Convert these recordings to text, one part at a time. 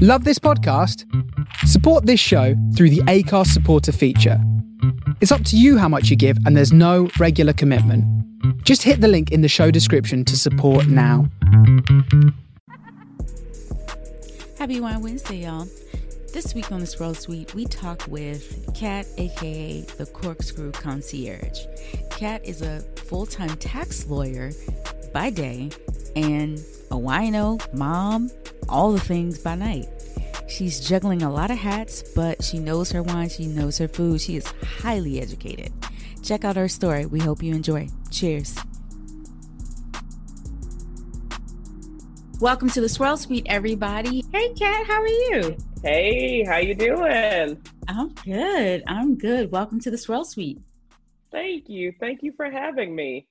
Love this podcast? Support this show through the Acast supporter feature. It's up to you how much you give, and there's no regular commitment. Just hit the link in the show description to support now. Happy Wine Wednesday, y'all. This week on the Swirl Suite, we talk with Kat, aka the Corkscrew Concierge. Kat is a full-time tax lawyer by day and a wino, mom, all the things by night. She's juggling a lot of hats, but she knows her wine, she knows her food. She is highly educated. Check out her story. We hope you enjoy. Cheers. Welcome to the Swirl Suite, everybody. Hey, Kat, how are you? Hey, how you doing? I'm good. Welcome to the Swirl Suite. Thank you for having me.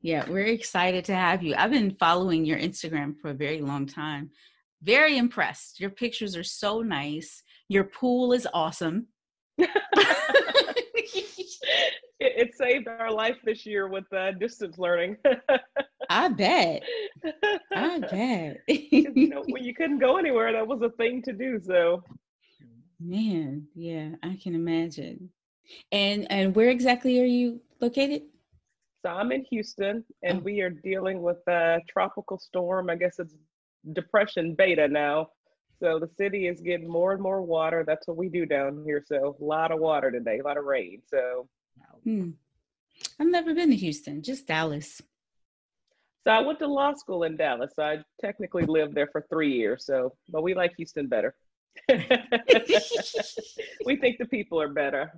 Yeah, we're excited to have you. I've been following your Instagram for a very long time. Very impressed. Your pictures are so nice. Your pool is awesome. It saved our life this year with distance learning. I bet. You know, when you couldn't go anywhere, that was a thing to do. So, man, yeah, I can imagine. And where exactly are you located? So I'm in Houston, and we are dealing with a tropical storm. I guess it's Depression Beta now. So the city is getting more and more water. That's what we do down here. So a lot of water today, a lot of rain. So. I've never been to Houston, just Dallas. So I went to law school in Dallas. So I technically lived there for 3 years. So, but we like Houston better. We think the people are better.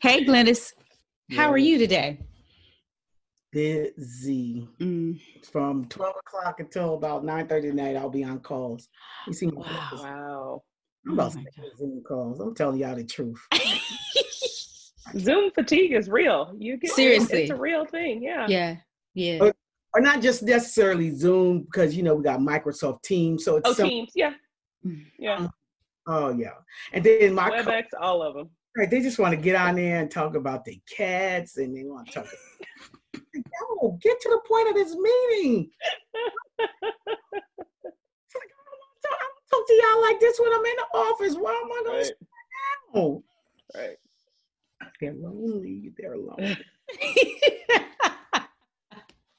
Hey, Glynis, how are you today? Busy. From 12 o'clock until about 9:30 at night, I'll be on calls. You see, wow. I'm about to make Zoom calls. I'm telling y'all the truth. Zoom fatigue is real. You get seriously. It's a real thing. Yeah. Yeah. Yeah. Or not just necessarily Zoom, because you know we got Microsoft Teams. So it's Teams. Yeah. Yeah. And then my WebEx, all of them. Right. They just want to get on there and talk about their cats, and they want to talk. No, get to the point of this meeting. To y'all like this when I'm in the office. Why am I going to sit down? Right. They're lonely. They're alone.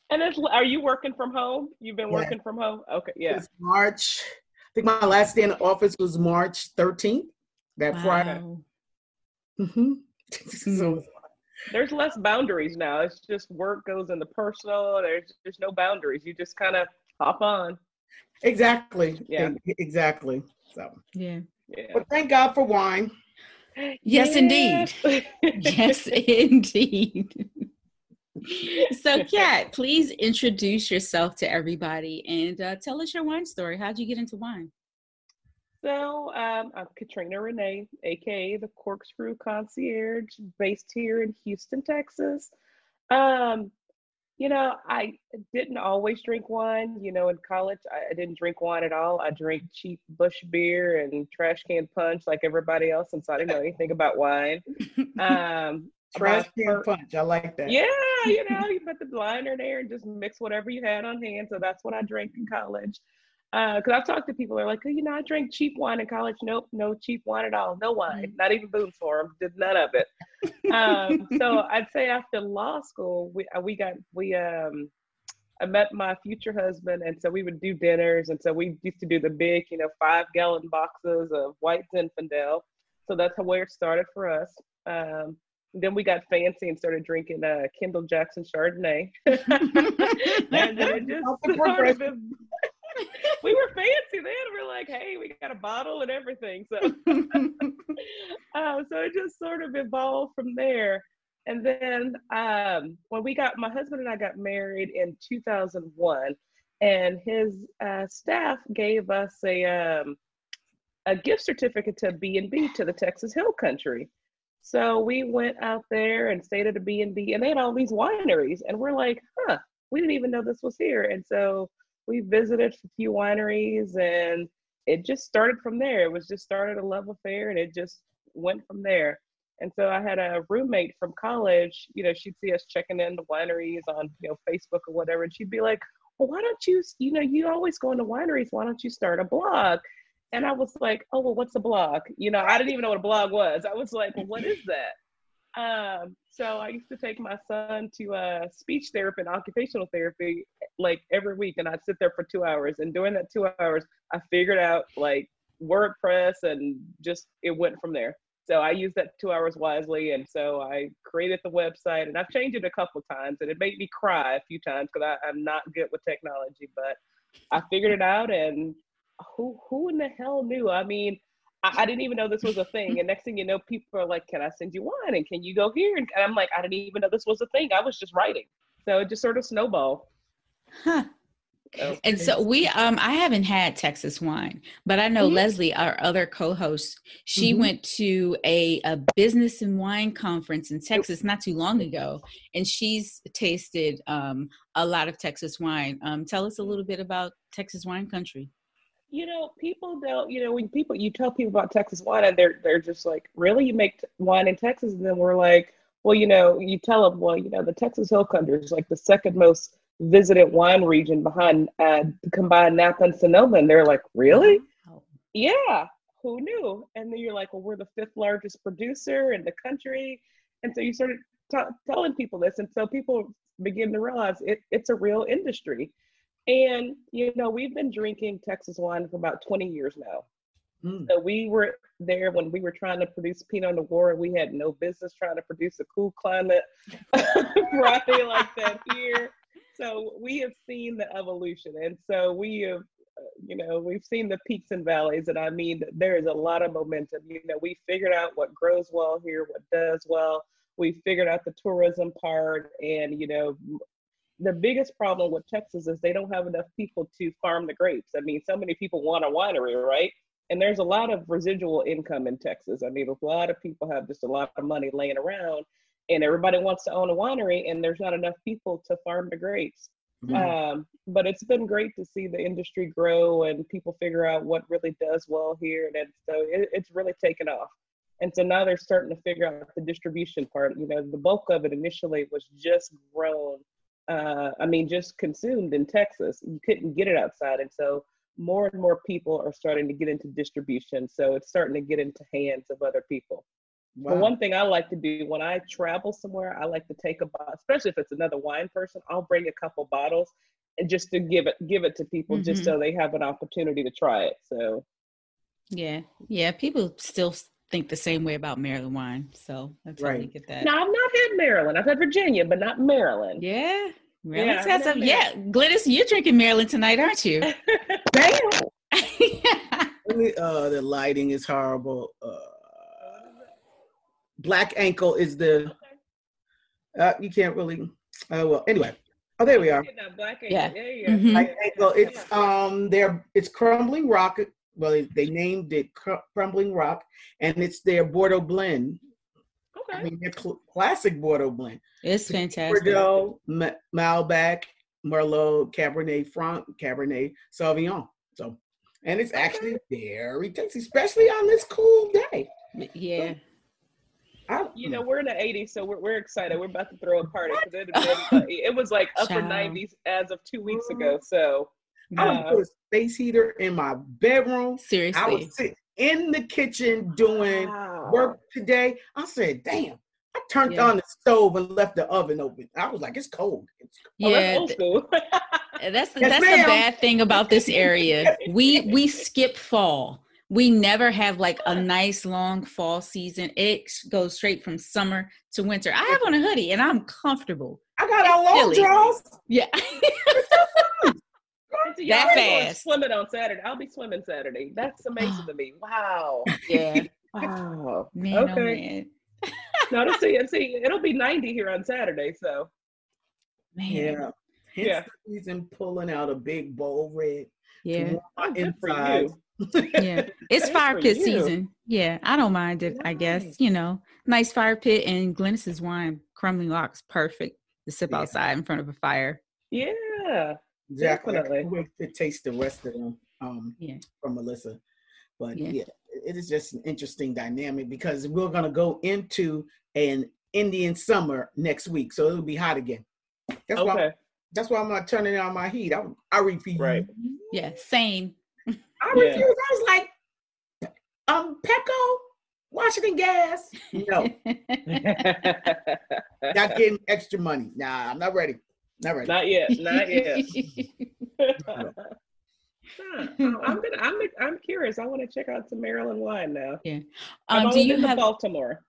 And are you working from home? You've been working from home? Okay, yeah. It's March. I think my last day in the office was March 13th. That Friday. Mm-hmm. So there's less boundaries now. It's just work goes into personal. There's no boundaries. You just kind of hop on. Exactly. So yeah. Well, thank God for wine. Yes, indeed. Yes, indeed. So, Kat, please introduce yourself to everybody and tell us your wine story. How'd you get into wine? So, I'm Katrina Renee, aka the Corkscrew Concierge, based here in Houston, Texas. You know, I didn't always drink wine. You know, in college, I didn't drink wine at all. I drank cheap Bush beer and trash can punch like everybody else, and so I didn't know anything about wine. Trash can punch, I like that. Yeah, you know, you put the blender in there and just mix whatever you had on hand. So that's what I drank in college. Because I've talked to people, they're like, oh, you know, I drank cheap wine in college. Nope, no cheap wine at all. No wine, not even Boone's Farm. Did none of it. So I'd say after law school, we I met my future husband, and so we would do dinners, and so we used to do the big, you know, 5-gallon boxes of white Zinfandel. So that's where it started for us. Then we got fancy and started drinking Kendall Jackson Chardonnay. And then it just started this. We were fancy then. We're like, hey, we got a bottle and everything. So so it just sort of evolved from there. And then when my husband and I got married in 2001, and his staff gave us a gift certificate to B&B, to the Texas Hill Country. So we went out there and stayed at a B&B, and they had all these wineries. And we're like, we didn't even know this was here. And so we visited a few wineries, and it just started from there. It was just started a love affair, and it just went from there. And so I had a roommate from college, you know, she'd see us checking in the wineries on, you know, Facebook or whatever. And she'd be like, well, why don't you, you know, you always go into wineries, why don't you start a blog? And I was like, oh, well, what's a blog? You know, I didn't even know what a blog was. I was like, well, what is that? So I used to take my son to speech therapy and occupational therapy like every week, and I'd sit there for 2 hours. And during that 2 hours, I figured out like WordPress, and just it went from there. So I used that 2 hours wisely, and so I created the website, and I've changed it a couple of times, and it made me cry a few times because I'm not good with technology, but I figured it out. And who in the hell knew? I mean, I didn't even know this was a thing. And next thing you know, people are like, can I send you wine? And can you go here? And I'm like, I didn't even know this was a thing. I was just writing. So it just sort of snowballed. Huh. Okay. And so we, I haven't had Texas wine, but I know mm-hmm. Leslie, our other co-host, she mm-hmm. went to a business and wine conference in Texas not too long ago, and she's tasted a lot of Texas wine. Tell us a little bit about Texas wine country. You know, people don't, you know, when people, you tell people about Texas wine and they're just like, really, you make wine in Texas? And then we're like, well, you know, you tell them, well, you know, the Texas Hill Country is like the second most visited wine region behind combined Napa and Sonoma. And they're like, really? Wow. Yeah. Who knew? And then you're like, well, we're the fifth largest producer in the country. And so you started telling people this. And so people begin to realize it's a real industry. And, you know, we've been drinking Texas wine for about 20 years now. Mm. So we were there when we were trying to produce Pinot Noir. We had no business trying to produce a cool climate variety like that here. So we have seen the evolution. And so we have, you know, we've seen the peaks and valleys. And I mean, there is a lot of momentum. You know, we figured out what grows well here, what does well. We figured out the tourism part, and, you know, the biggest problem with Texas is they don't have enough people to farm the grapes. I mean, so many people want a winery, right? And there's a lot of residual income in Texas. I mean, a lot of people have just a lot of money laying around, and everybody wants to own a winery, and there's not enough people to farm the grapes. Mm-hmm. But it's been great to see the industry grow and people figure out what really does well here. And so it's really taken off. And so now they're starting to figure out the distribution part. You know, the bulk of it initially was just grown. Just consumed in Texas. You couldn't get it outside. And so more and more people are starting to get into distribution. So it's starting to get into hands of other people. Wow. But one thing I like to do when I travel somewhere, I like to take a bottle, especially if it's another wine person, I'll bring a couple bottles and just to give it to people, mm-hmm. just so they have an opportunity to try it. So. Yeah. People still think the same way about Maryland wine. So I totally right. get that. No, I've not had Maryland. I've had Virginia, but not Maryland. Yeah. Maryland's had some. Yeah. Glynis, you're drinking Maryland tonight, aren't you? Damn. The lighting is horrible. Black Ankle is the, you can't really, well, anyway. Oh, there we are. Black Ankle. Yeah. There you go. Mm-hmm. Black Ankle. It's, it's Crumbling Rock. Well, they named it Crumbling Rock, and it's their Bordeaux blend. Okay. I mean, their classic Bordeaux blend. It's fantastic. Bordeaux, Malbec, Merlot, Cabernet Franc, Cabernet Sauvignon. So, and it's actually very tasty, especially on this cool day. Yeah. So, we're in the 80s, so we're excited. We're about to throw a party. It was like upper 90s as of 2 weeks ago, so. I would put a space heater in my bedroom. Seriously. I would sit in the kitchen doing work today. I said, damn, I turned on the stove and left the oven open. I was like, it's cold. Yeah, that's the bad thing about this area. We skip fall. We never have like a nice long fall season. It goes straight from summer to winter. I have on a hoodie and I'm comfortable. I got our long drawers. Yeah. That fast. Swimming on Saturday. I'll be swimming Saturday. That's amazing to me. Wow. Yeah. Wow. Man, okay. Oh, man. No, see, it'll be 90 here on Saturday. So. Man. Yeah. Hence the reason pulling out a big bowl red. Yeah. Inside. Yeah. It's fire pit season. Yeah. I don't mind it. Nice. I guess you know, nice fire pit and Glynis's wine, Crumbling Rock's perfect to sip outside in front of a fire. Yeah. Exactly. I wait to taste the rest of them from Melissa. But it is just an interesting dynamic because we're going to go into an Indian summer next week. So it'll be hot again. That's why That's why I'm not turning on my heat. I refuse. Right. Yeah, same. I refuse. Yeah. I was like, Petco, Washington Gas. No. Not getting extra money. Nah, I'm not ready. Not ready. Not yet. Not yet. Huh. I'm curious. I want to check out some Maryland wine now. Yeah. I'm only been to Baltimore.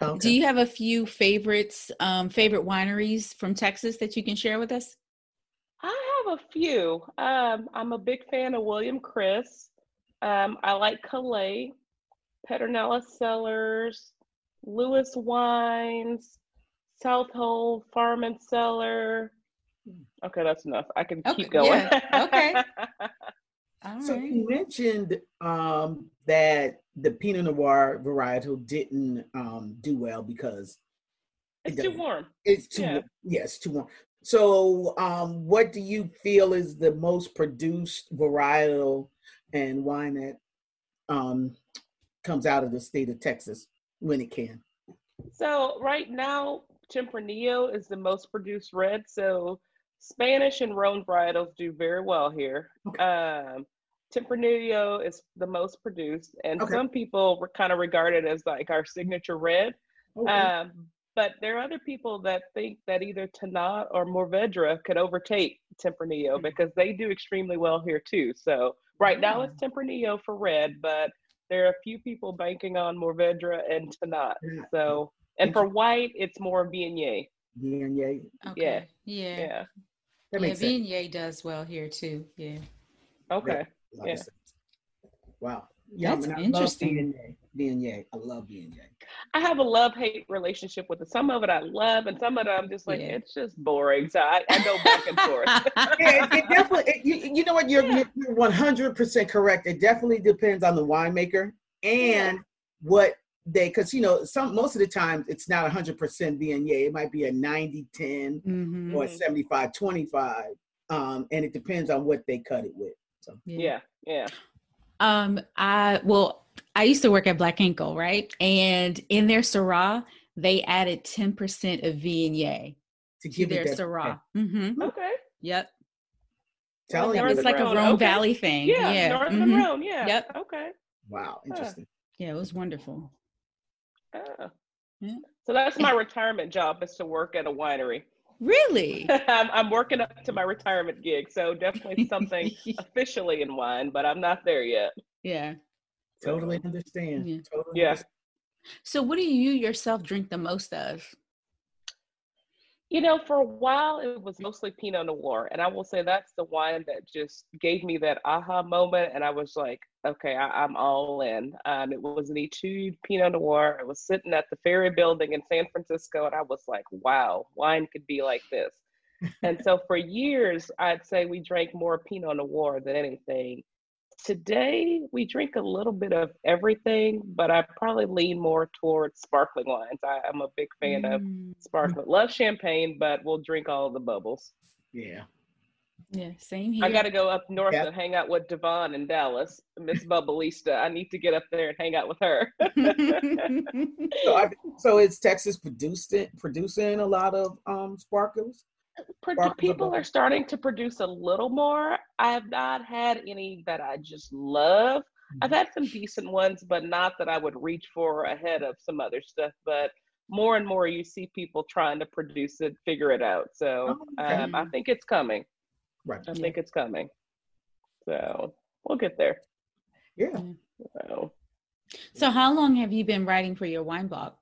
Okay. Do you have a few favorites, favorite wineries from Texas that you can share with us? I have a few. I'm a big fan of William Chris. I like Calais, Petronella Cellars, Lewis Wines, South Hole Farm and Cellar. Okay, that's enough. I can keep going. Yeah. Okay. All so right. You mentioned that the Pinot Noir varietal didn't do well because it's too warm. It's too it's too warm. So what do you feel is the most produced varietal and wine that comes out of the state of Texas when it can? So right now, Tempranillo is the most produced red. So Spanish and Rhone varietals do very well here. Okay. Tempranillo is the most produced, and some people were kind of regarded as like our signature red. Okay. But there are other people that think that either Tanat or Mourvèdre could overtake Tempranillo because they do extremely well here too. So right now it's Tempranillo for red, but there are a few people banking on Mourvèdre and Tanat. So, and for white, it's more Viognier. Viognier. Okay. Yeah. Yeah. That makes sense. Viognier does well here too. Yeah. Okay. Yeah. Wow. Yeah, that's interesting. Viognier. I love Viognier. I have a love-hate relationship with it. Some of it I love, and some of it I'm just like, it's just boring. So I go back and forth. Yeah, it definitely. You know what? You're 100% correct. It definitely depends on the winemaker and what they, because you know, most of the time it's not 100% Viognier. It might be a 90-10 or a 75-25, and it depends on what they cut it with. So yeah. I used to work at Black Ankle, right? And in their Syrah, they added 10% of Viognier to their Syrah. Mm-hmm. Okay. Yep. It's like a Rhone Valley thing. Yeah. Northern Rhone. Yeah. Yep. Okay. Wow. Interesting. Yeah, it was wonderful. Yeah. So that's my retirement job, is to work at a winery. Really? I'm working up to my retirement gig, so definitely something officially in wine, but I'm not there yet. Yeah. Totally understand. Yeah. Totally understand. So what do you yourself drink the most of? You know, for a while it was mostly Pinot Noir, and I will say that's the wine that just gave me that aha moment, and I was like, okay, I'm all in. It was an Etude Pinot Noir. I was sitting at the Ferry Building in San Francisco, and I was like, wow, wine could be like this. And so for years, I'd say we drank more Pinot Noir than anything. Today, we drink a little bit of everything, but I probably lean more towards sparkling wines. I'm a big fan of sparkling. Love champagne, but we'll drink all of the bubbles. Yeah. Yeah, same here. I got to go up north and hang out with Devon in Dallas, Miss Bubbleista. I need to get up there and hang out with her. So is Texas producing a lot of sparkles? People are starting to produce a little more. I have not had any that I just love. I've had some decent ones, but not that I would reach for ahead of some other stuff. But more and more you see people trying to produce it, figure it out. So I think it's coming. Right. I think it's coming. So we'll get there. Yeah. So how long have you been writing for your wine blog?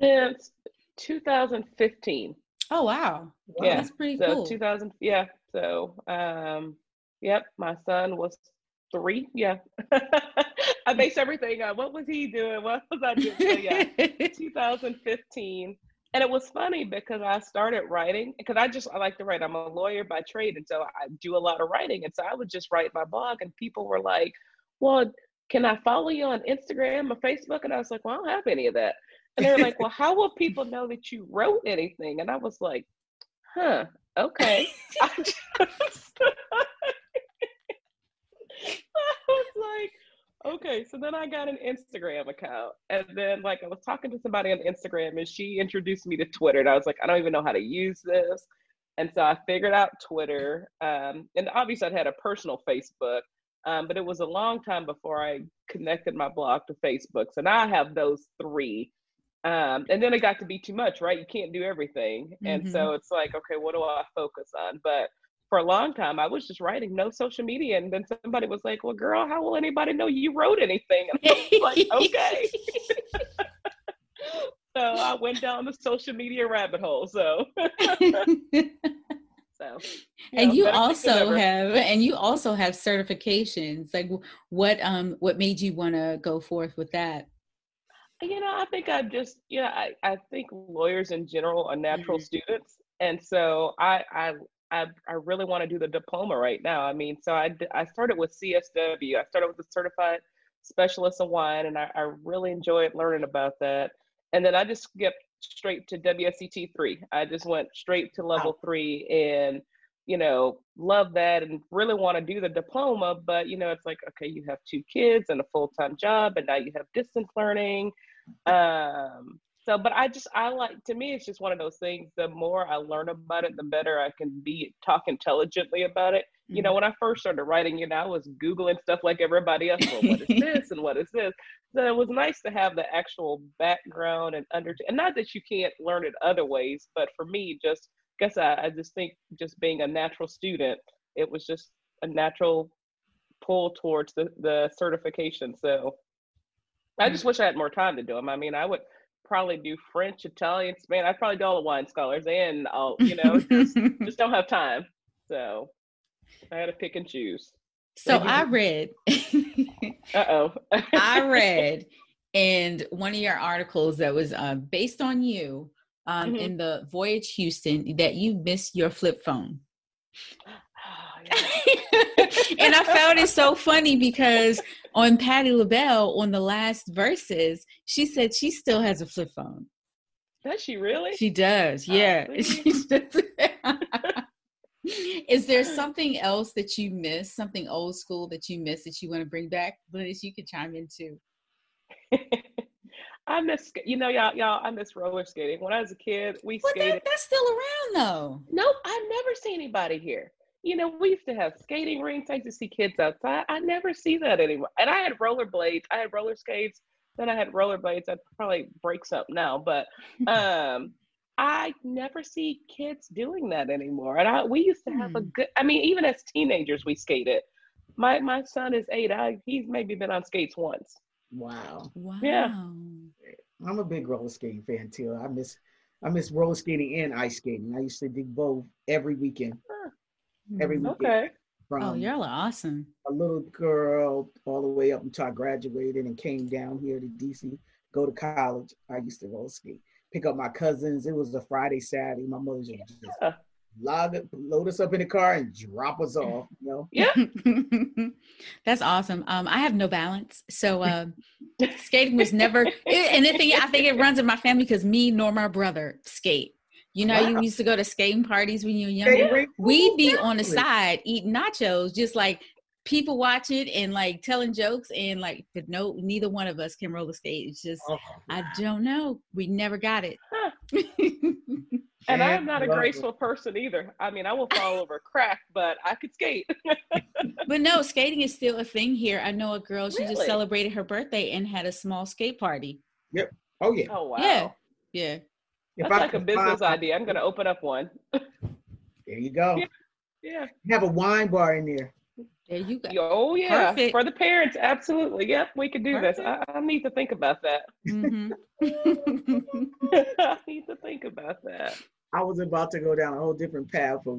Since 2015. Oh, wow. Yeah. That's pretty cool. 2000. Yeah. So, my son was 3. Yeah. I based everything on what was he doing? What was I doing? So, 2015. And it was funny because I started writing because I like to write. I'm a lawyer by trade. And so I do a lot of writing. And so I would just write my blog, and people were like, well, can I follow you on Instagram or Facebook? And I was like, well, I don't have any of that. And they were like, well, how will people know that you wrote anything? And I was like, huh, okay. I was like, okay. So then I got an Instagram account. And then I was talking to somebody on Instagram, and she introduced me to Twitter. And I was like, I don't even know how to use this. And so I figured out Twitter, and obviously I'd had a personal Facebook, but it was a long time before I connected my blog to Facebook. So now I have those three. And then it got to be too much, right? You can't do everything. And so it's like, okay, what do I focus on? But for a long time, I was just writing no social media. And then somebody was like, well, girl, how will anybody know you wrote anything? And I was like, okay. So I went down the social media rabbit hole. So, you also have certifications. Like, what made you want to go forth with that? You know, I think I've just, you know, I think lawyers in general are natural students, and so I really want to do the diploma right now. I mean, so I started with CSW. I started with a certified specialist in wine, and I really enjoyed learning about that. And then I just skipped straight to WSET 3. I just went straight to level 3 and, you know, love that and really want to do the diploma. But, you know, it's like, okay, you have 2 kids and a full-time job, and now you have distance learning. To me, it's just one of those things. The more I learn about it, the better I can talk intelligently about it. Mm-hmm. You know, when I first started writing, you know, I was Googling stuff like everybody else. Well, what is this and what is this? So it was nice to have the actual background and and not that you can't learn it other ways, but for me, I just think just being a natural student, it was just a natural pull towards the certification. So I just wish I had more time to do them. I mean, I would probably do French, Italian, Spanish. I'd probably do all the wine scholars and all, you know, just don't have time. So I had to pick and choose. So I read, and one of your articles that was based on you in the Voyage Houston, that you missed your flip phone. Oh, yeah. And I found it so funny because on Patti LaBelle, on the last verses, she said she still has a flip phone. Does she really? She does. Yeah. Is there something else that you miss, something old school that you miss that you want to bring back? Glynis, you can chime in too. I miss, you know, y'all, I miss roller skating. When I was a kid, we skated. That's still around though. Nope, I've never seen anybody here. You know, we used to have skating rinks. I used to see kids outside. I never see that anymore. And I had rollerblades. I had roller skates. Then I had rollerblades. I'd probably break something now, but I never see kids doing that anymore. And we used to have even as teenagers, we skated. My son is 8. He's maybe been on skates once. Wow. Yeah. I'm a big roller skating fan too. I miss roller skating and ice skating. I used to do both every weekend. Every weekend. Okay. Y'all are awesome. A little girl all the way up until I graduated and came down here to DC, go to college. I used to roller skate. Pick up my cousins. It was a Friday, Saturday. My mother would just load us up in the car and drop us off. You know? Yeah. That's awesome. I have no balance. So skating was never anything. I think it runs in my family because me nor my brother skate. You know, you used to go to skating parties when you were younger. We'd be on the side eating nachos, just like people watching and like telling jokes and like, but no, neither one of us can roller skate. It's just, I don't know. We never got it. And I'm not a graceful person either. I mean, I will fall over crack, but I could skate. But no, skating is still a thing here. I know a girl, she just celebrated her birthday and had a small skate party. Yep. Oh yeah. Oh wow. Yeah. That's like a business idea. I'm going to open up one. There you go. Yeah. You have a wine bar in there. There you go. Oh, yeah. Perfect. For the parents. Absolutely. Yep. We could do this. I need to think about that. I need to think about that. I was about to go down a whole different path of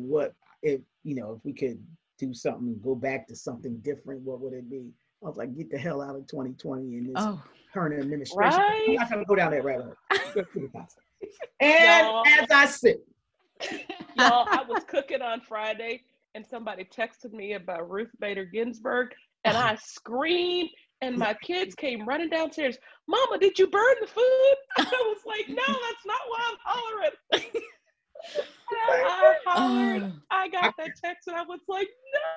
if we could do something, go back to something different, what would it be? I was like, get the hell out of 2020 and this current administration. Right? I'm not going to go down that rabbit hole. And y'all, as I said, y'all, I was cooking on Friday and somebody texted me about Ruth Bader Ginsburg and I screamed and my kids came running downstairs. Mama, did you burn the food? And I was like, no, that's not why I'm hollering. I hollered. I got that text and I was like, no.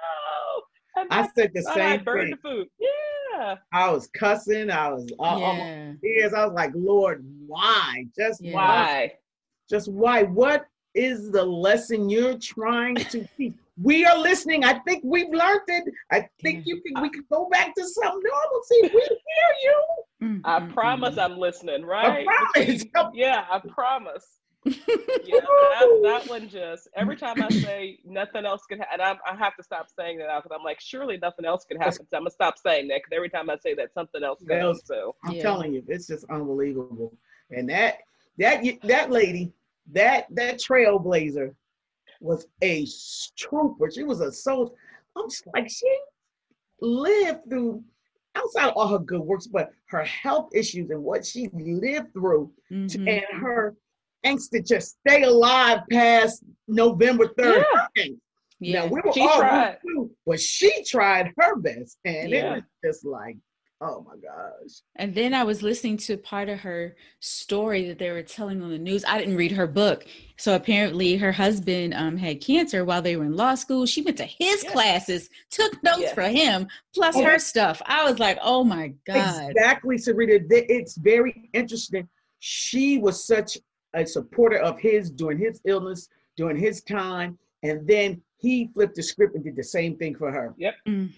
I said the same thing. I burned the food. Yeah. I was cussing. I was all tears. I was like, Lord, why? Just why? Just why? What is the lesson you're trying to teach? We are listening. I think we've learned it. I think we can go back to some normalcy. We hear you. I promise I'm listening, right? I promise. Yeah, I promise. Yeah, that one just, every time I say nothing else can happen, I have to stop saying that out because I'm like, surely nothing else can happen. So I'm going to stop saying that because every time I say that, something else goes. So I'm telling you, it's just unbelievable. And that lady, that trailblazer was a trooper. She was a soldier. I'm just like, she lived through, outside of all her good works, but her health issues and what she lived through, and her angst to just stay alive past November 3rd. Yeah. Yeah. Now, we were all too, but she tried her best, and it was just like, oh my gosh. And then I was listening to part of her story that they were telling on the news. I didn't read her book. So apparently her husband had cancer while they were in law school. She went to his classes, took notes for him, plus her stuff. I was like, oh my God. Exactly, Sarita. It's very interesting. She was such a supporter of his during his illness, during his time. And then he flipped the script and did the same thing for her. Yep. Mm.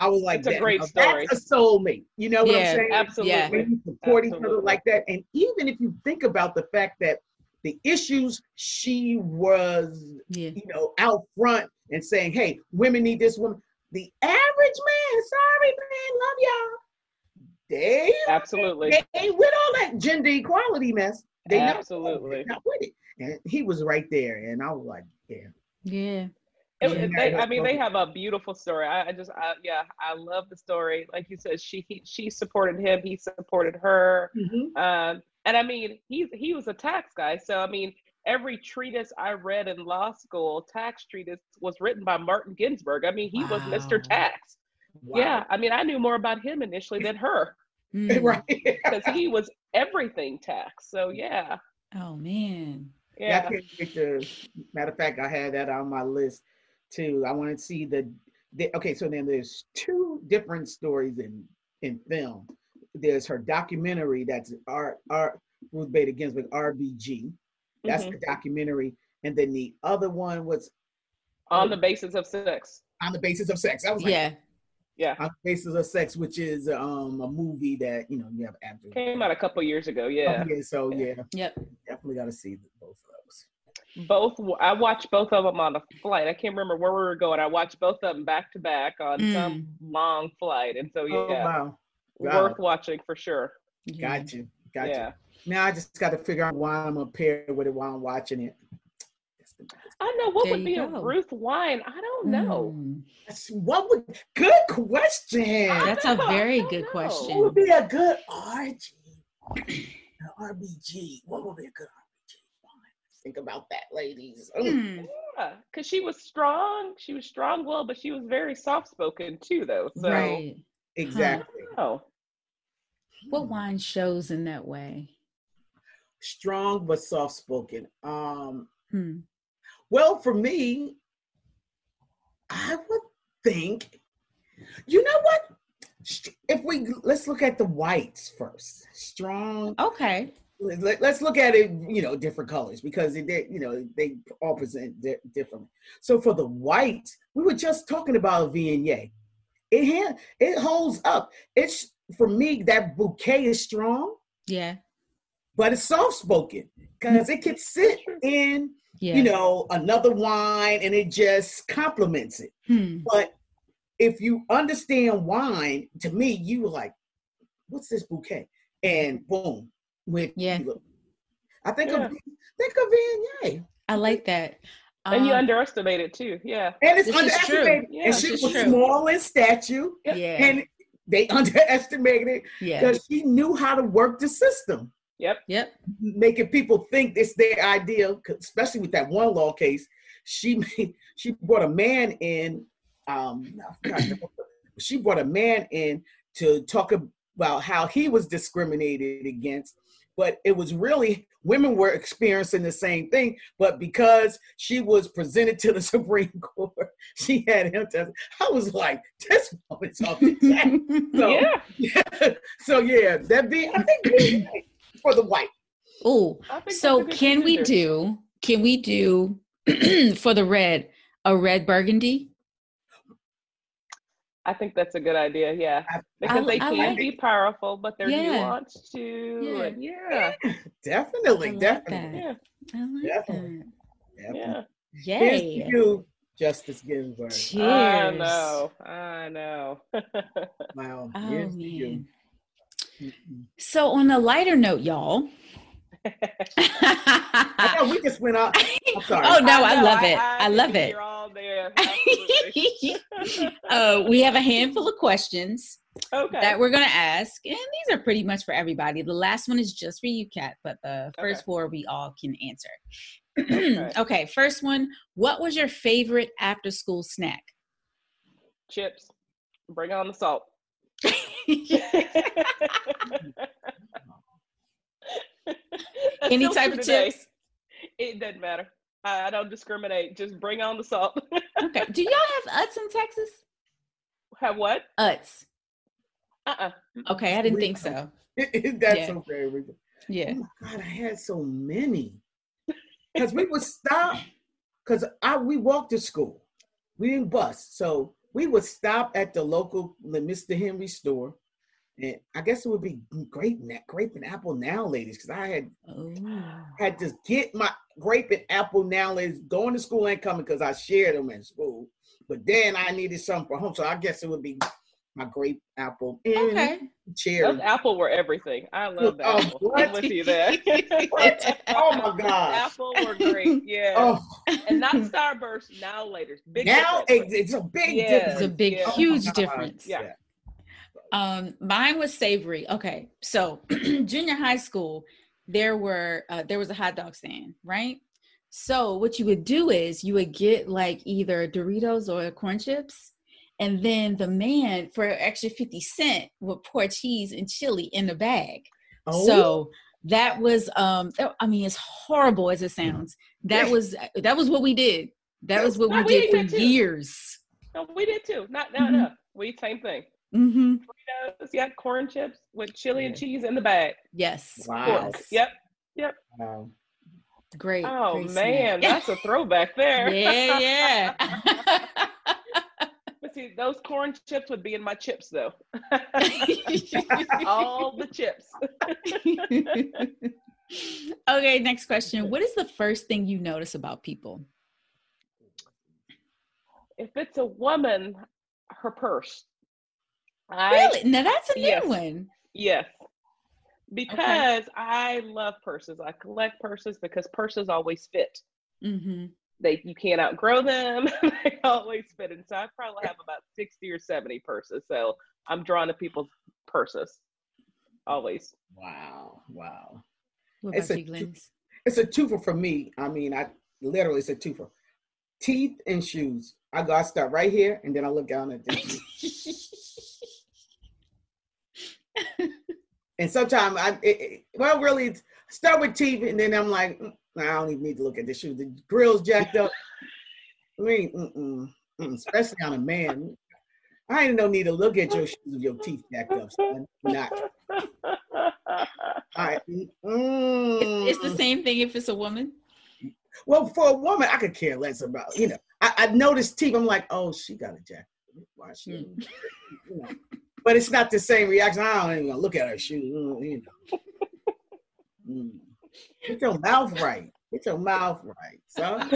I was like, that's a great story. That's a soulmate. You know what I'm saying? Absolutely. Yeah. When you support each other like that. And even if you think about the fact that the issues, she was, you know, out front and saying, hey, women need this woman. The average man, sorry, man, love y'all. They ain't with all that gender equality mess. They not with it. And he was right there. And I was like, yeah. They have a beautiful story. I love the story. Like you said, she supported him. He supported her. Mm-hmm. And I mean, he was a tax guy. So I mean, every treatise I read in law school, tax treatise, was written by Martin Ginsburg. I mean, he was Mr. Tax. Wow. Yeah. I mean, I knew more about him initially than her. Right. Because he was everything tax. So yeah. Oh man. Yeah. Matter of fact, I had that on my list. Too. I want to see so then there's two different stories in film. There's her documentary that's Ruth Bader Ginsburg, RBG. That's the documentary. And then the other one was On the Basis of Sex. On the Basis of Sex. I was like, yeah. On the Basis of Sex, which is a movie that, you know, you have after. Came out a couple years ago, yeah. Okay, so Yep. Definitely got to see both of those. I watched both of them on a flight. I can't remember where we were going. I watched both of them back to back on some long flight. And so, wow. Worth watching for sure. Gotcha. Yeah. Now I just got to figure out why I'm going to pair with it while I'm watching it. I know. What would be a Ruth wine? I don't know. Good question. That's a very good question. What would be a good RBG? What would be a good RBG? Think about that, ladies. Yeah, because she was strong-willed, but she was very soft-spoken too, though. So right. Exactly. What wine shows in that way? Strong but soft-spoken. Well, for me, I would think, you know what? Let's look at the whites first. Strong. Okay. Let's look at it, you know, different colors because they, you know, they all present differently. So for the white, we were just talking about Viognier. It holds up. It's, for me, that bouquet is strong. Yeah. But it's soft-spoken because it can sit in, you know, another wine and it just complements it. But if you understand wine, to me, you were like, what's this bouquet? And boom. I think of Viognier. I like that. And you underestimate it too. Yeah. And it's underestimated. Yeah, and she was small in stature. Yeah. And they underestimated it because she knew how to work the system. Yep. Making people think it's their ideal, especially with that one law case. She brought a man in. She brought a man in to talk about how he was discriminated against. But it was really, women were experiencing the same thing, but because she was presented to the Supreme Court, she had him test. I was like, this woman's off the chain. So that'd be, I think, for the white. Oh, so can we do can we do for the red, a red Burgundy? I think that's a good idea. Yeah. Because they can like be powerful, but they're nuanced too. Yeah. Definitely. That. Yeah. I like definitely. That. Definitely. Yeah. Yay. Here's to you, Justice Ginsburg. Cheers. I know. Wow. Oh, here's man. To you. So on a lighter note, y'all. I know we just went up. I'm sorry. Oh no, I love it. I love it. You're all there. We have a handful of questions that we're going to ask, and these are pretty much for everybody. The last one is just for you, Kat, but the first four we all can answer. Okay, first one. What was your favorite after-school snack? Chips. Bring on the salt. Any type of chips? It doesn't matter. I don't discriminate. Just bring on the salt. Okay. Do y'all have Utz in Texas? Have what? Utz. Okay, I didn't think so. That's okay. Yeah. Oh my God, I had so many. Because we would stop. Because we walked to school. We didn't bus. So we would stop at the local Mr. Henry store. And I guess it would be grape and apple now, ladies, because I had to get my grape and apple now, ladies, going to school and coming because I shared them in school. But then I needed something for home, so I guess it would be my grape, apple, and cherry. Those apple were everything. I love that apple. I'm with you there. Oh, my God. Apple were great, yeah. Oh. And not Starburst, now later. Big now, difference. It's a big difference. It's a big, huge difference. Yeah. Mine was savory. Okay. So junior high school, there was a hot dog stand, right? So what you would do is you would get like either Doritos or corn chips. And then the man for an extra 50 cent would pour cheese and chili in the bag. Oh. So that was, I mean, as horrible as it sounds, that was what we did. That was what we did for years. No, we did too. No. We same thing. Mm-hmm. Doritos, corn chips with chili and cheese in the bag. Yes. Wow. Yep. Wow. Great. Oh great man, that's a throwback there. Yeah. But see, those corn chips would be in my chips though. All the chips. Okay, next question. What is the first thing you notice about people? If it's a woman, her purse. Really? Now that's a new one. Yes. Because I love purses. I collect purses because purses always fit. Mm-hmm. You can't outgrow them. They always fit. And so I probably have about 60 or 70 purses. So I'm drawn to people's purses. Always. Wow. What about you, Glenn? It's a twofer for me. I mean, it's a twofer. Teeth and shoes. I start right here and then I look down at this. And sometimes really start with teeth, and then I'm like, I don't even need to look at this shoe. The grill's jacked up. I mean, especially on a man. I ain't no need to look at your shoes with your teeth jacked up. So not. All right. It's the same thing if it's a woman. Well, for a woman, I could care less about. You know, I noticed teeth. I'm like, oh, she got a jacket. Why she? You know. But it's not the same reaction. I don't even look at her shoes. You know. Get your mouth right. Son.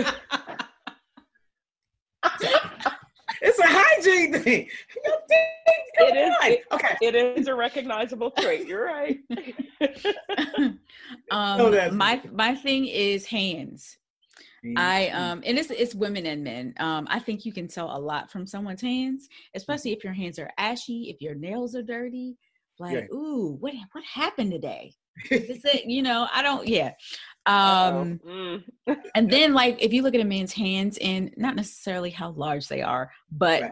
It's a hygiene thing. It is a recognizable trait. You're right. My thing is hands. I and it's women and men. I think you can tell a lot from someone's hands, especially if your hands are ashy, if your nails are dirty. Like, ooh, what happened today? Is it, I don't. Yeah. And then if you look at a man's hands and not necessarily how large they are, but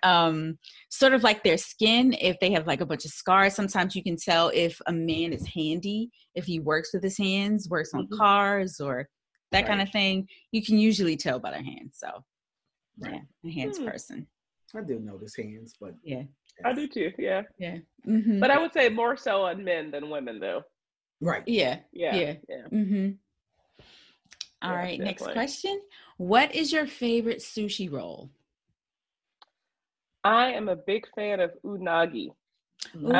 sort of like their skin, if they have like a bunch of scars, sometimes you can tell if a man is handy, if he works with his hands, works on cars or. That kind of thing, you can usually tell by their hands. So, a hands person. I do notice hands, but I do too. Yeah, yeah. Mm-hmm. But I would say more so on men than women, though. Right. Yeah. Yeah. Yeah. Mm-hmm. All right, next question. What is your favorite sushi roll? I am a big fan of unagi. Ooh,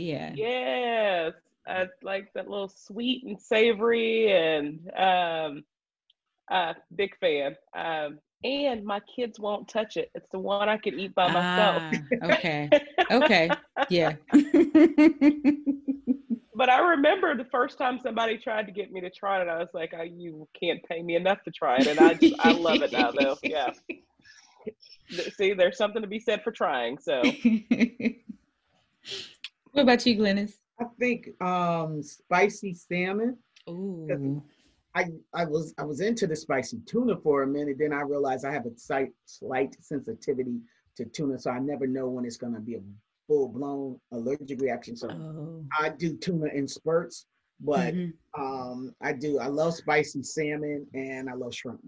yeah. Yes. I like that little sweet and savory, and big fan. And my kids won't touch it. It's the one I could eat by myself. Okay. Okay. Yeah. But I remember the first time somebody tried to get me to try it, I was like, oh, you can't pay me enough to try it. And I love it now, though. Yeah. See, there's something to be said for trying. So what about you, Glynis? I think spicy salmon. Ooh. I was into the spicy tuna for a minute. Then I realized I have a slight sensitivity to tuna. So I never know when it's going to be a full-blown allergic reaction. So I do tuna in spurts, but I love spicy salmon, and I love shrimp.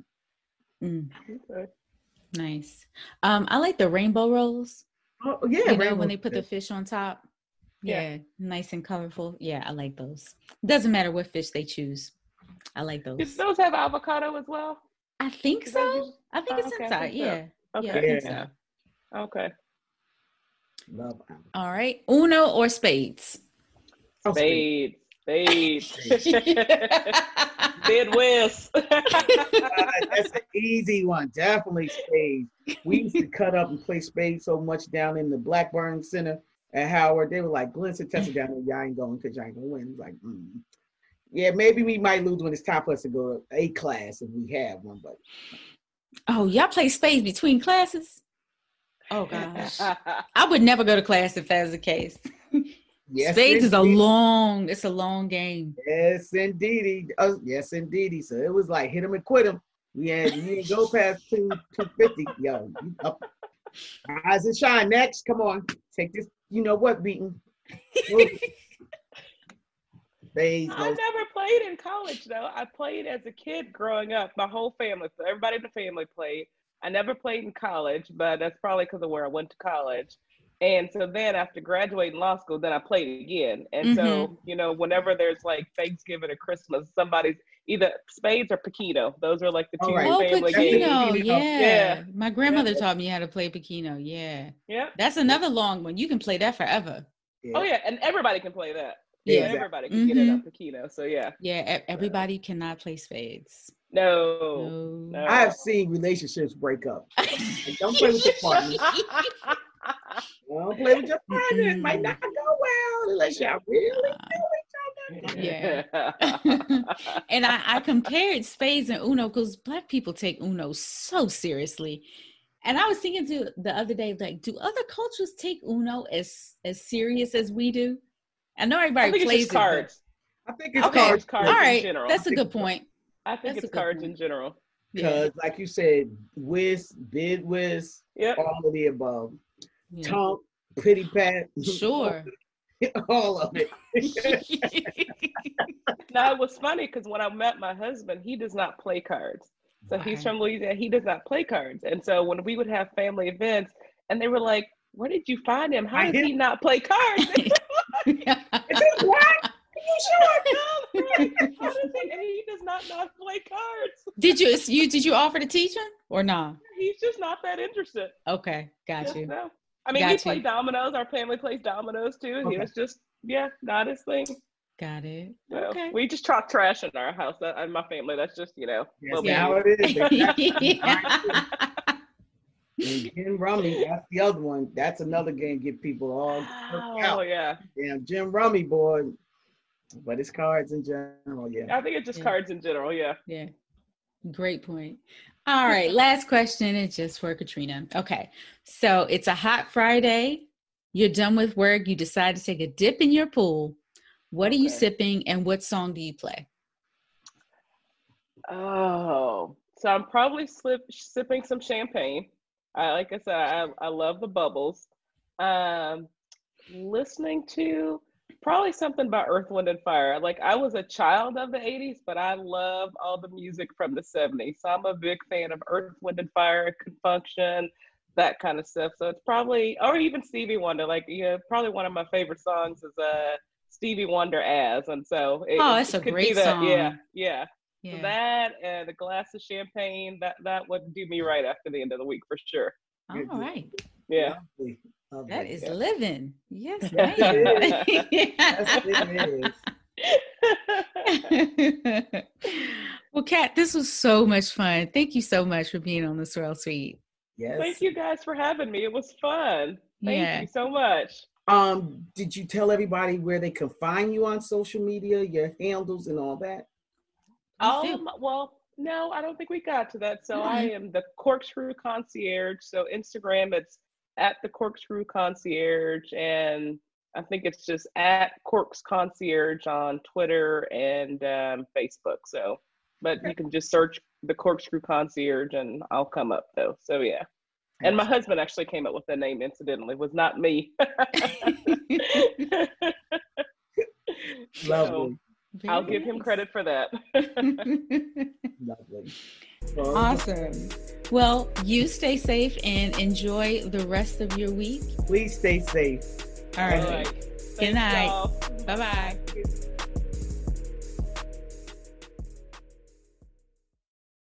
Mm. Okay. Nice. I like the rainbow rolls. Oh yeah. You know, when they put the fish on top. Yeah. Nice and colorful. Yeah. I like those. Doesn't matter what fish they choose. I like those. Do those have avocado as well? I think so. I think it's inside. Yeah. Okay. Yeah. Okay. Love avocado. All right. Uno or spades? Spades. Midwest. That's an easy one. Definitely spades. We used to cut up and play spades so much down in the Blackburn Center at Howard. They were like, Glenson, touch it down there. Y'all ain't going because y'all ain't going to win. It's like, yeah, maybe we might lose when it's time for us to go to a class if we have one. But oh, y'all play spades between classes? Oh, gosh. I would never go to class if that was the case. Yes, spades is it's a long game. Yes, indeedy. Oh, yes, indeedy. So it was like hit him and quit him. Yeah, you didn't go past 250. Yo, Eyes and shine next. Come on, take this. You know what, beating. Spades. I never played in college though. I played as a kid growing up. My whole family, everybody in the family played. I never played in college, but that's probably because of where I went to college. And so then after graduating law school, then I played again. And so, you know, whenever there's like Thanksgiving or Christmas, somebody's either spades or Pekino. Those are like the two family games. Oh, yeah. My grandmother taught me how to play Pekino. Yeah. Yeah. That's another long one. You can play that forever. Yeah. Oh, yeah. And everybody can play that. Yeah. Exactly. Everybody can get it on Pekino. So, yeah. Yeah. Everybody cannot play spades. No. I have seen relationships break up. Like, don't play with your partner. Don't play with your partner. It might not go well unless y'all really know each other. Yeah. And I compared spades and Uno because Black people take Uno so seriously. And I was thinking to the other day, like, do other cultures take Uno as serious as we do? I know everybody plays cards. I think it's cards. All right. In general. That's a good point. I think it's cards in general. Because, like you said, whiz, bid whiz, all of the above. Yeah. Talk, pity pat. Sure. All of it. Now, it was funny because when I met my husband, he does not play cards. So he's from Louisiana. He does not play cards. And so when we would have family events, and they were like, where did you find him? How does he not play cards? What? You sure? He does not play cards. Did you offer to teach him or not? He's just not that interested. Okay, got you. No. I mean, he played dominoes. Our family plays dominoes too. Okay. He was just not his thing. Got it. So okay. We just talk trash in our house and my family. That's just how it is. Exactly. Jim Rummy, that's the other one. That's another game get people all. Oh yeah. Damn, Jim Rummy, boy. But it's cards in general, I think it's just cards in general, Yeah. Great point. All right, last question is just for Katrina. Okay, so it's a hot Friday. You're done with work. You decide to take a dip in your pool. What are you sipping and what song do you play? Oh, so I'm probably sipping some champagne. Like I said, I love the bubbles. Listening to... probably something by Earth, Wind, and Fire. Like, I was a child of the 80s, but I love all the music from the 70s. So I'm a big fan of Earth, Wind, and Fire, Confunction, that kind of stuff. So it's probably, or even Stevie Wonder. Like, probably one of my favorite songs is Stevie Wonder, As. And so it's a great song. Yeah. So that and a glass of champagne, that would do me right after the end of the week for sure. All right. Yeah. Lovely. That is living. Yes, right. It is. Well, Kat, this was so much fun. Thank you so much for being on the Swirl Suite. Yes. Thank you guys for having me. It was fun. Thank you so much. Did you tell everybody where they can find you on social media, your handles and all that? Well, no, I don't think we got to that. So I am the Corkscrew Concierge. So Instagram, it's at the Corkscrew Concierge. And I think it's just at Corks Concierge on Twitter and Facebook. So, but you can just search the Corkscrew Concierge and I'll come up though. So yeah. And my husband actually came up with the name, incidentally. It was not me. Lovely. So I'll give him credit for that. Lovely. Awesome. Well, you stay safe and enjoy the rest of your week. Please stay safe. All right. Good night. Bye-bye.